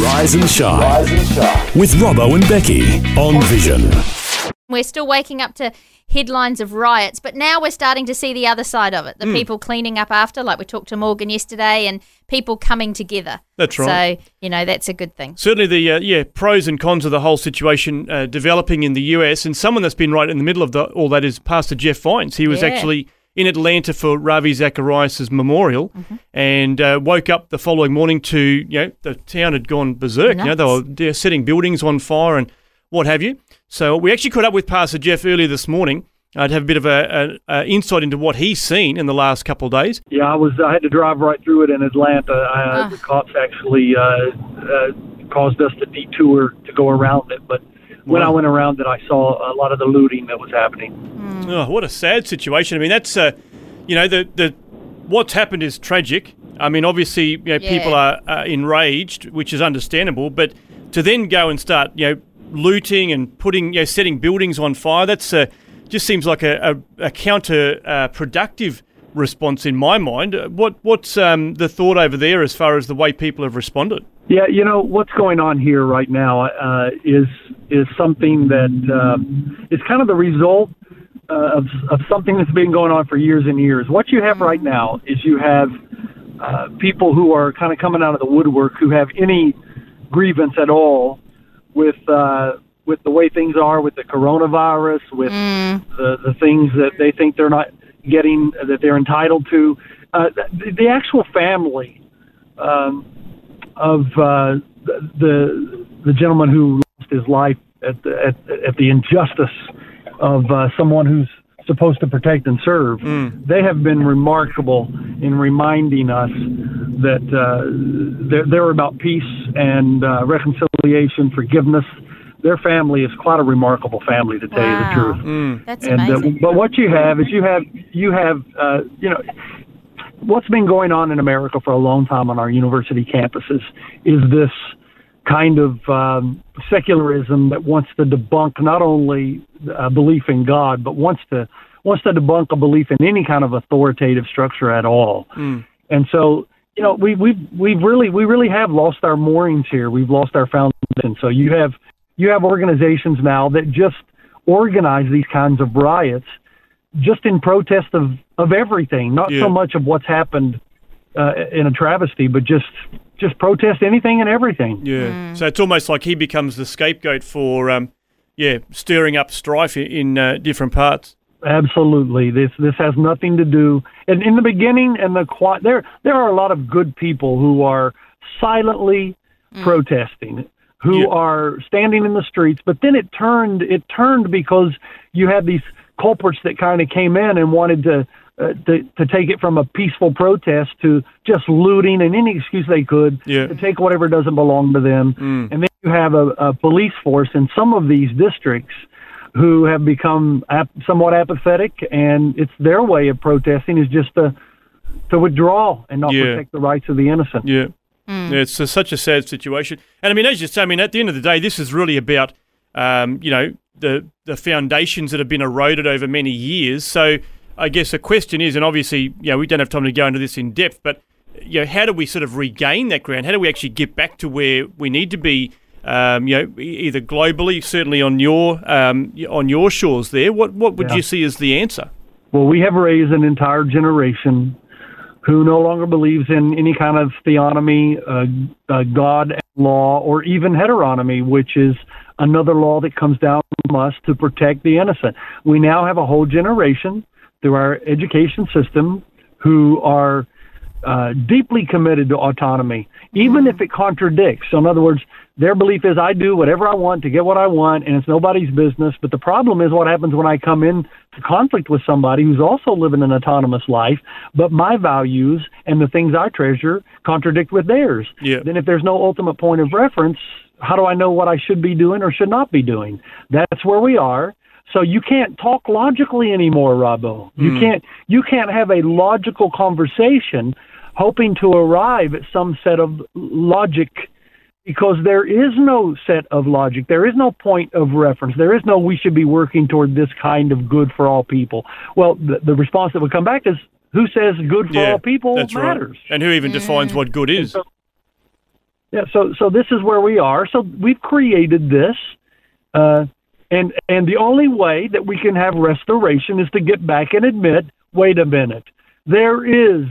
Rise and shine, with Robbo and Becky on Vision. We're still waking up to headlines of riots, but now we're starting to see the other side of it, the people cleaning up after, like we talked to Morgan yesterday, and people coming together. That's right. So, you know, that's a good thing. Certainly the pros and cons of the whole situation developing in the US, and someone that's been right in the middle of all that is Pastor Jeff Vines. He was actually in Atlanta for Ravi Zacharias' memorial and woke up the following morning to, you know, the town had gone berserk. Nuts. You know, they were setting buildings on fire and what have you. So we actually caught up with Pastor Jeff earlier this morning to have a bit of an insight into what he's seen in the last couple of days. Yeah, I had to drive right through it in Atlanta. The cops actually caused us to detour to go around it. But when I went around it, I saw a lot of the looting that was happening. Oh, what a sad situation. I mean, that's, what's happened is tragic. I mean, obviously, people are enraged, which is understandable. But to then go and start, looting and setting buildings on fire, that's just seems like a counterproductive response in my mind. What's the thought over there as far as the way people have responded? Yeah, what's going on here right now is something that is kind of the result of something that's been going on for years and years. What you have right now is you have people who are kind of coming out of the woodwork who have any grievance at all with the way things are, with the coronavirus, with the things that they think they're not getting, that they're entitled to. The actual family of the gentleman who lost his life at the injustice of someone who's supposed to protect and serve, they have been remarkable in reminding us that they're about peace and reconciliation, forgiveness. Their family is quite a remarkable family, to tell you the truth. That's amazing. But what you have is you have what's been going on in America for a long time on our university campuses is this kind of secularism that wants to debunk not only a belief in God, but wants to debunk a belief in any kind of authoritative structure at all. And so, we really have lost our moorings here. We've lost our foundation. So you have organizations now that just organize these kinds of riots just in protest of everything, not so much of what's happened in a travesty, but just protest anything and everything. Yeah. So it's almost like he becomes the scapegoat for stirring up strife in different parts. Absolutely. This has nothing to do. And in the beginning, there are a lot of good people who are silently protesting, who are standing in the streets. But then it turned because you had these culprits that kind of came in and wanted to take it from a peaceful protest to just looting and any excuse they could to take whatever doesn't belong to them. And then you have a police force in some of these districts who have become somewhat apathetic, and it's their way of protesting is just to withdraw and not protect the rights of the innocent. Yeah, it's such a sad situation. And I mean, as you say, at the end of the day, this is really about the foundations that have been eroded over many years. So I guess the question is, and obviously, we don't have time to go into this in depth, but how do we sort of regain that ground? How do we actually get back to where we need to be? Either globally, certainly on your shores there. What would you see as the answer? Well, we have raised an entire generation who no longer believes in any kind of theonomy, God and law, or even heteronomy, which is another law that comes down from us to protect the innocent. We now have a whole generation through our education system who are deeply committed to autonomy, even if it contradicts. So in other words, their belief is I do whatever I want to get what I want, and it's nobody's business. But the problem is what happens when I come in to conflict with somebody who's also living an autonomous life, but my values and the things I treasure contradict with theirs. Yeah. Then if there's no ultimate point of reference, how do I know what I should be doing or should not be doing? That's where we are. So you can't talk logically anymore, Robbo. You can't have a logical conversation hoping to arrive at some set of logic, because there is no set of logic. There is no point of reference. There is no we should be working toward this kind of good for all people. Well, the response that would come back is, who says good for all people matters? Right. And who even defines what good is? So this is where we are. So we've created this. And the only way that we can have restoration is to get back and admit, wait a minute, there is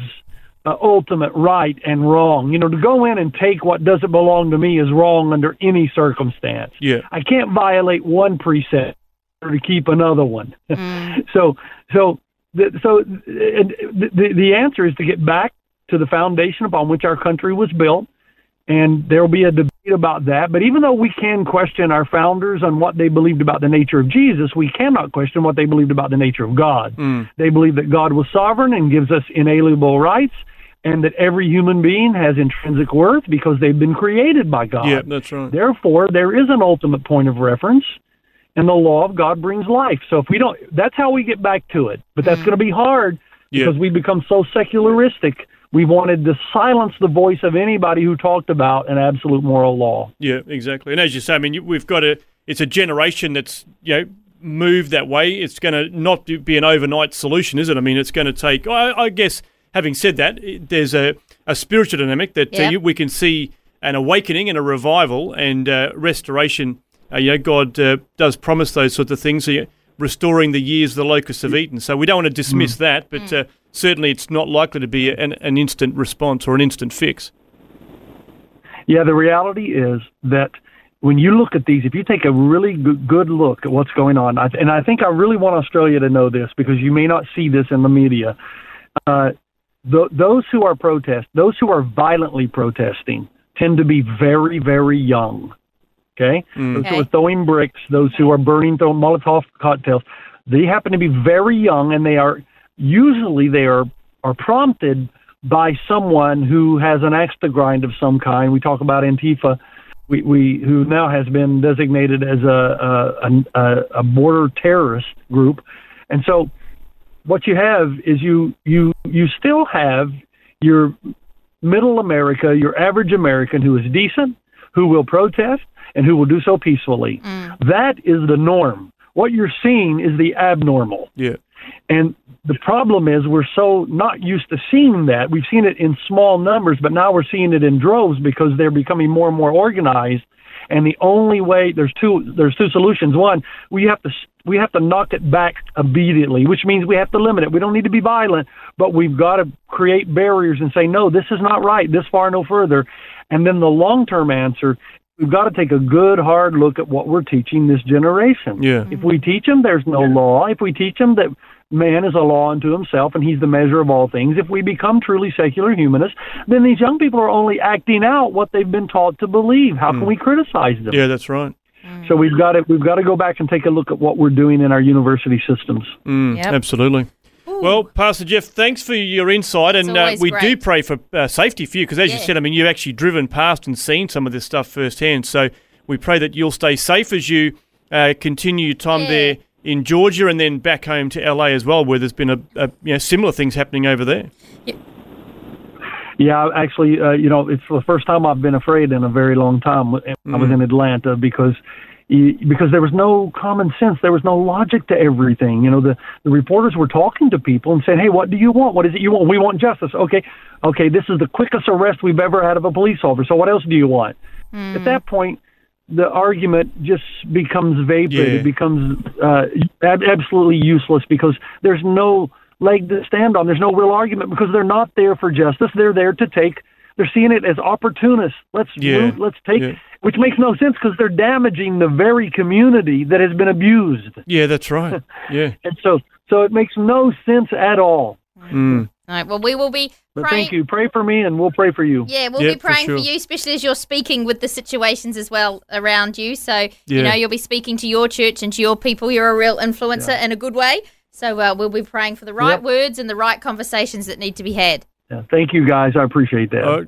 ultimate right and wrong. You know, to go in and take what doesn't belong to me is wrong under any circumstance. Yeah. I can't violate one precept or to keep another one. So the answer is to get back to the foundation upon which our country was built. And there will be a debate about that. But even though we can question our founders on what they believed about the nature of Jesus, we cannot question what they believed about the nature of God. They believe that God was sovereign and gives us inalienable rights, and that every human being has intrinsic worth because they've been created by God. Yeah, that's right. Therefore, there is an ultimate point of reference, and the law of God brings life. So if we don't, that's how we get back to it. But that's going to be hard because we become so secularistic. We wanted to silence the voice of anybody who talked about an absolute moral law. Yeah, exactly. And as you say, I mean, we've got it's a generation that's, moved that way. It's going to not be an overnight solution, is it? I mean, it's going to take, I guess, having said that, there's a spiritual dynamic that we can see an awakening and a revival and restoration. God does promise those sorts of things, restoring the years of the locusts have eaten. So we don't want to dismiss that, but... certainly, it's not likely to be an instant response or an instant fix. Yeah, the reality is that when you look at these, if you take a really good look at what's going on, and I think I really want Australia to know this because you may not see this in the media, those who are violently protesting tend to be very, very young, okay? Those who are throwing bricks, those who are throwing Molotov cocktails, they happen to be very young, and they are... Usually they are prompted by someone who has an axe to grind of some kind. We talk about Antifa, who now has been designated as a border terrorist group. And so what you have is you still have your middle America, your average American who is decent, who will protest, and who will do so peacefully. That is the norm. What you're seeing is the abnormal. Yeah. And the problem is we're so not used to seeing that. We've seen it in small numbers, but now we're seeing it in droves because they're becoming more and more organized. And the only way, there's two solutions. One, we have to knock it back immediately, which means we have to limit it. We don't need to be violent, but we've got to create barriers and say, no, this is not right, this far, no further. And then the long-term answer, we've got to take a good, hard look at what we're teaching this generation. Yeah. If we teach them there's no law, if we teach them that man is a law unto himself and he's the measure of all things, if we become truly secular humanists, then these young people are only acting out what they've been taught to believe. How can we criticize them? Yeah, that's right. So we've got to go back and take a look at what we're doing in our university systems. Absolutely. Well, Pastor Jeff, thanks for your insight, and we do pray for safety for you, because as you said, I mean, you've actually driven past and seen some of this stuff firsthand, so we pray that you'll stay safe as you continue your time there in Georgia and then back home to LA as well, where there's been similar things happening over there. Yeah, actually, it's the first time I've been afraid in a very long time. I was in Atlanta because there was no common sense. There was no logic to everything. The reporters were talking to people and saying, hey, what do you want? What is it you want? We want justice. Okay, this is the quickest arrest we've ever had of a police officer. So what else do you want? At that point, the argument just becomes vapid. It becomes absolutely useless because there's no leg to stand on. There's no real argument because they're not there for justice. They're there to take. They're seeing it as opportunists. Let's take, which makes no sense because they're damaging the very community that has been abused. Yeah, that's right. Yeah, and so it makes no sense at all. All right. Well, we will be praying. But thank you. Pray for me and we'll pray for you. Yeah, we'll be praying for you, especially as you're speaking with the situations as well around you. So, you know, you'll be speaking to your church and to your people. You're a real influencer in a good way. So we'll be praying for the right words and the right conversations that need to be had. Yeah, thank you, guys. I appreciate that.